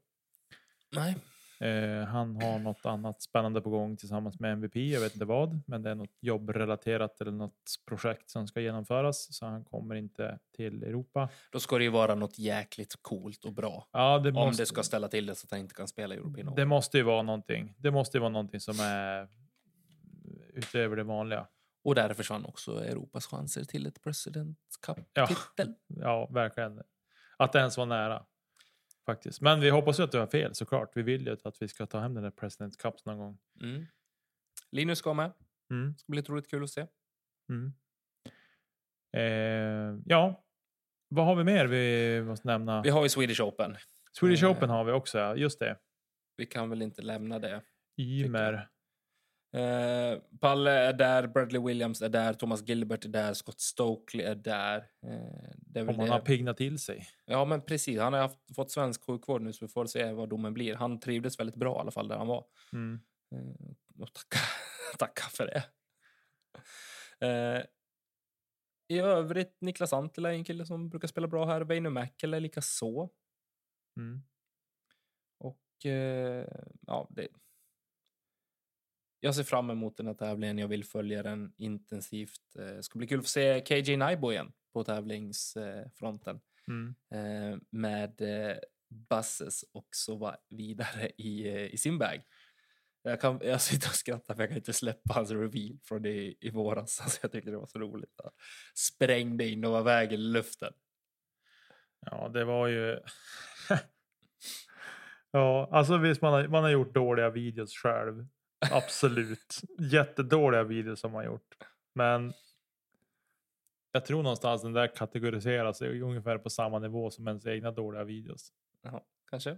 Nej. Uh, han har något annat spännande på gång tillsammans med M V P, jag vet inte vad, men det är något jobbrelaterat eller något projekt som ska genomföras, så han kommer inte till Europa. Då ska det ju vara något jäkligt coolt och bra. Ja, det måste, om det ska ställa till det så att han inte kan spela i Europa. Det måste ju vara någonting. Det måste ju vara någonting som är utöver det vanliga. Och där försvann också Europas chanser till ett President Cup-titel. Ja, ja, verkligen. Att det ens var nära. Faktiskt. Men vi hoppas ju att du har fel, såklart. Vi vill ju att vi ska ta hem den där President Cups någon gång. Mm. Linus ska med. Mm. Det ska bli otroligt kul att se. Mm. Eh, ja. Vad har vi mer vi måste nämna? Vi har ju Swedish Open. Swedish eh, Open har vi också, just det. Vi kan väl inte lämna det. Ymer. Eh, Palle är där, Bradley Williams är där, Thomas Gilbert är där, Scott Stokely är där. Eh, det är väl om han det. Har pignat till sig. Ja, men precis. Han har haft, fått svensk sjukvård nu, så vi får se vad domen blir. Han trivdes väldigt bra i alla fall där han var. Mm. Eh, och tacka, tacka för det. Eh, I övrigt, Niklas Antila är en kille som brukar spela bra här. Väinö Mäkelä är lika så. Mm. Och eh, ja, det... Jag ser fram emot den här tävlingen. Jag vill följa den intensivt. Det ska bli kul att se K J Naibo igen på tävlingsfronten. Mm. Med Basses och så vidare i, i sin bag. Jag, kan, jag sitter och skrattar för jag kan inte släppa hans reveal från det i våras. Alltså jag tyckte det var så roligt. Sprängde in och var vägen i luften. Ja, det var ju... ja, alltså visst man har, man har gjort dåliga videos själv. Absolut. Jättedåliga videor som man gjort. Men jag tror någonstans den där kategoriseras ungefär på samma nivå som ens egna dåliga videos. Jaha, kanske.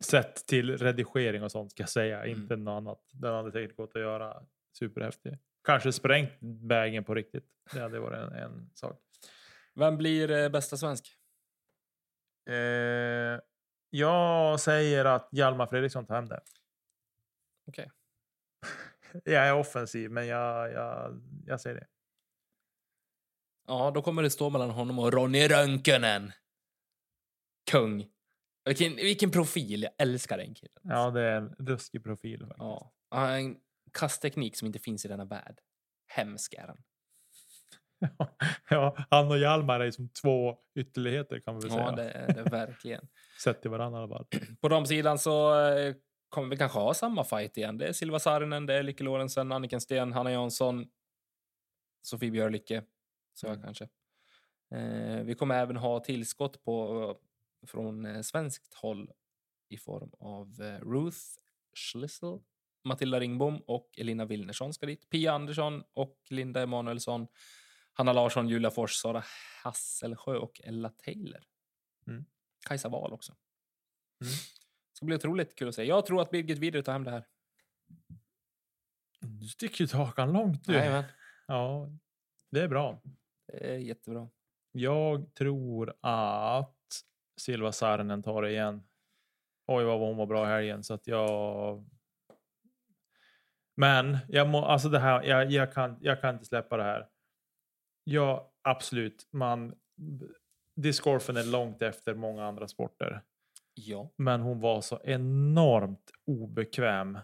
Sett till redigering och sånt ska jag säga. Mm. Inte något annat. Den hade säkert gått att göra superhäftig. Kanske sprängt vägen på riktigt. Det hade varit en, en sak. Vem blir bästa svensk? Eh, jag säger att Hjalmar Fredriksson tar hem det. Okej. Okay. Jag är offensiv, men jag, jag, jag säger det. Ja, då kommer det stå mellan honom och Ronny Rönkönen. Kung. Vilken, vilken profil. Jag älskar den killen. Ja, det är en ruskig profil. Faktiskt. Ja. En kastteknik som inte finns i denna värld. Hemsk är den. Ja, han och Hjalmar är som två ytterligheter kan vi väl ja, säga. Ja, det är det verkligen. Sett till varandra i alla fall. På de sidan så... kommer vi kanske ha samma fight igen. Det är Silva Saarinen, det är Lykke Lorentzen, Anniken Sten, Hanna Jansson, Sofie Björlycke. Så mm. kanske. Eh, vi kommer även ha tillskott på, från eh, svenskt håll i form av eh, Ruth Schlissel Matilda Ringbom och Elina Wilnersson ska dit. Pia Andersson och Linda Emanuelsson, Hanna Larsson, Julia Fors, Sara Hasselsjö och Ella Taylor. Mm. Kajsa Wahl också. Mm. Det ska bli otroligt kul att se. Jag tror att Birgit vidare tar hem det här. Du sticker ut hakan långt nu. Jajamän. Ja, det är bra. Det är jättebra. Jag tror att Silva Saarinen tar det igen. Oj, vad hon var bra här igen. Så att jag... Men jag må, alltså det här, jag, jag, kan, jag kan inte släppa det här. Ja, absolut. Man, discgolfen är långt efter många andra sporter. Ja. Men hon var så enormt obekväm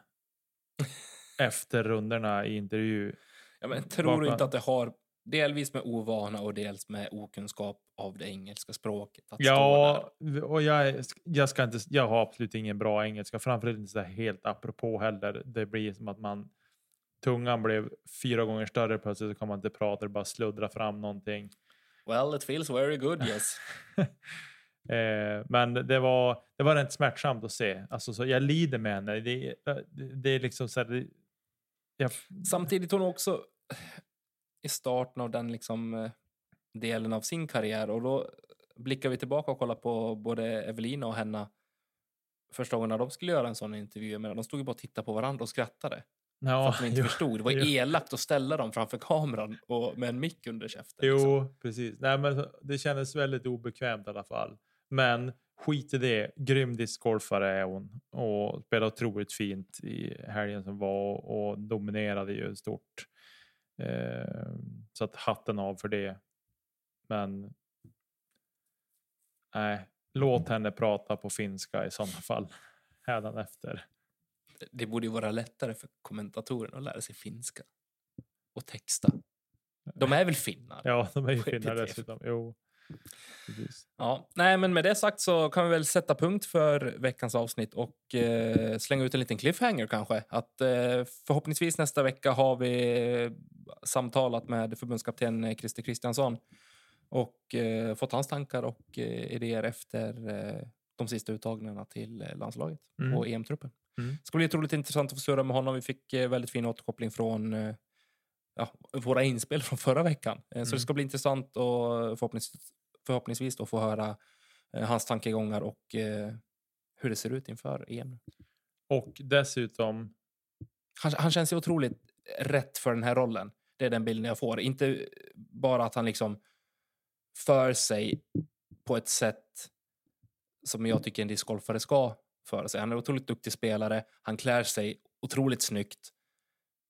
efter runderna i intervju. Ja, men tror Varför? du inte att det har delvis med ovana och dels med okunskap av det engelska språket att ja, stå där? Och jag, jag, ska inte, jag har absolut ingen bra engelska. Framförallt inte så helt apropå heller. Det blir som att man tungan blev fyra gånger större plötsligt, så kan man inte prata, det bara sluddra fram någonting. Well, it feels very good, yes. eh, men det var det var rent smärtsamt att se. Alltså, så jag lider med henne. Det, det, det är liksom så här... Det, jag... Samtidigt hon också... i starten av den liksom delen av sin karriär, och då blickar vi tillbaka och kollar på både Evelina och Henna första gången när de skulle göra en sån intervju, men de stod ju bara och tittade på varandra och skrattade ja, för att de inte jo, förstod. Det var jo. elakt att ställa dem framför kameran och med en mick under käften. Liksom. Jo, precis. Nej, men det kändes väldigt obekvämt i alla fall. Men skit i det. Grym discgolfare är hon och spelade otroligt fint i helgen som var och dominerade ju stort. Eh, så att hatten av för det. Men nej, låt henne prata på finska i sådana fall hädanefter. Det borde ju vara lättare för kommentatorerna att lära sig finska och texta. De är väl finnar? Ja, de är ju finnar dessutom. Jo. Ja, nej, men med det sagt så kan vi väl sätta punkt för veckans avsnitt och eh, slänga ut en liten cliffhanger kanske. Att eh, förhoppningsvis nästa vecka har vi samtalat med förbundskapten Christer Kristiansson och eh, fått hans tankar och eh, idéer efter eh, de sista uttagningarna till landslaget mm. och E M-truppen. Mm. Det ska bli otroligt intressant att få surra med honom. Vi fick eh, väldigt fin återkoppling från... Eh, Ja, våra inspel från förra veckan. Så mm. det ska bli intressant och förhoppningsvis, förhoppningsvis då få höra hans tankegångar och eh, hur det ser ut inför E M. Och dessutom... Han, han känns ju otroligt rätt för den här rollen. Det är den bilden jag får. Inte bara att han liksom för sig på ett sätt som jag tycker en discgolfare ska föra sig. Han är otroligt duktig spelare. Han klär sig otroligt snyggt.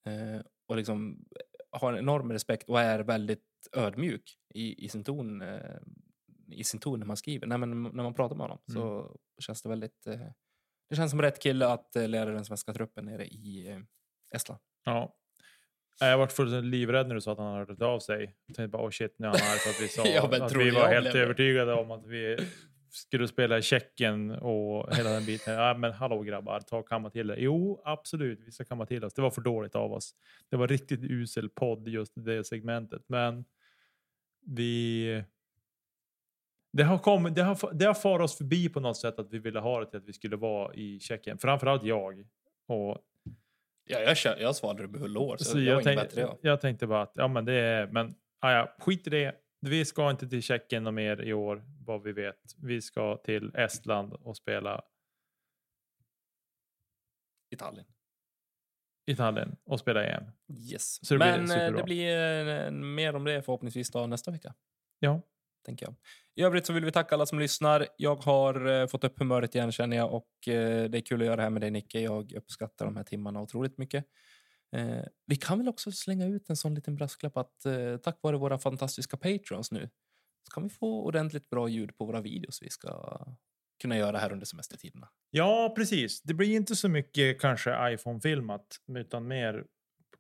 Eh, och liksom... har en enorm respekt och är väldigt ödmjuk i, i sin ton eh, i sin ton när man skriver. Nej, men när man pratar med honom mm. så känns det väldigt eh, det känns som rätt kille att eh, lära den svenska truppen nere i eh, Estland. Ja. Jag var fullständigt livrädd när du sa att han hade hört av sig. Jag tänkte bara, åh oh shit, nu har han hört att vi sa ja, men, att vi var helt blev... övertygade om att vi skulle spela i Tjeckien och hela den biten. Ja, men hallå grabbar, ta kamma till det. Jo, absolut, vi ska kamma till oss. Det var för dåligt av oss. Det var riktigt usel podd just det segmentet. Men vi... Det har, kommit, det har, det har far oss förbi på något sätt att vi ville ha det till att vi skulle vara i Tjeckien. Framförallt jag. Och... Ja, jag, kö- jag svarade det med hullår. Så, så jag, tänkte, bättre, ja. jag tänkte bara att ja, men det är... Men, aja, skit i det. Vi ska inte till Tjeckien och mer i år, vad vi vet. Vi ska till Estland och spela... Italien. Italien och spela E M. Yes. Så det Men blir det blir mer om det förhoppningsvis då nästa vecka. Ja. Tänker jag. I övrigt så vill vi tacka alla som lyssnar. Jag har fått upp humöret igen, känner jag. Och det är kul att göra det här med dig, Nicke. Jag uppskattar de här timmarna otroligt mycket. Eh, vi kan väl också slänga ut en sån liten brasklapp att eh, tack vare våra fantastiska patrons nu så kan vi få ordentligt bra ljud på våra videos vi ska kunna göra här under semestertiderna. Ja, precis. Det blir inte så mycket kanske iPhone-filmat utan mer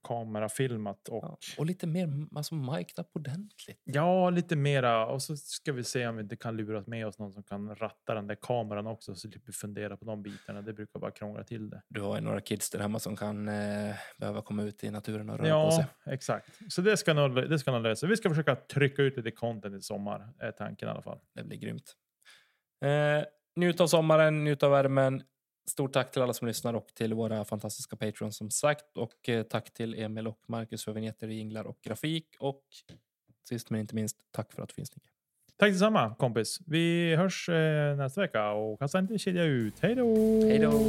kamerafilmat och... Ja, och lite mer alltså, mic'd up ordentligt. Ja, lite mera. Och så ska vi se om vi inte kan luras med oss någon som kan ratta den där kameran också. Så typ fundera på de bitarna. Det brukar bara krångla till det. Du har ju några kids där hemma som kan eh, behöva komma ut i naturen och röra ja, på sig. Ja, exakt. Så det ska nog, det ska nog lösa. Vi ska försöka trycka ut lite content i sommar. Är tanken i alla fall. Det blir grymt. Eh, njut av sommaren, njut av värmen. Stort tack till alla som lyssnar och till våra fantastiska patrons som sagt. Och eh, tack till Emil och Marcus för vignetter, jinglar och grafik. Och sist men inte minst, tack för att du finns, Nicke. Tack detsamma, kompis. Vi hörs eh, nästa vecka och kasta inte kedja ut. Hej då! Hej då!